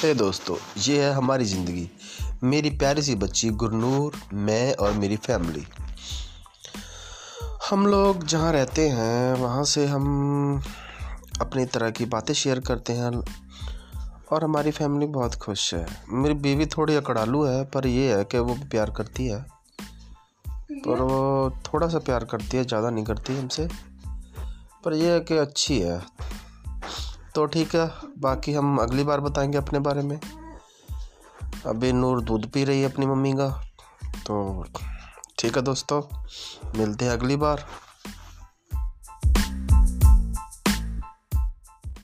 हे दोस्तों, ये है हमारी ज़िंदगी, मेरी प्यारी सी बच्ची गुरनूर, मैं और मेरी फैमिली। हम लोग जहाँ रहते हैं वहाँ से हम अपनी तरह की बातें शेयर करते हैं और हमारी फैमिली बहुत खुश है। मेरी बीवी थोड़ी अकड़ालू है, पर यह है कि वो प्यार करती है, पर वो थोड़ा सा प्यार करती है, ज़्यादा नहीं करती हमसे, पर यह है कि अच्छी है। तो ठीक है, बाकी हम अगली बार बताएंगे अपने बारे में। अभी नूर दूध पी रही है अपनी मम्मी का। तो ठीक है दोस्तों, मिलते हैं अगली बार।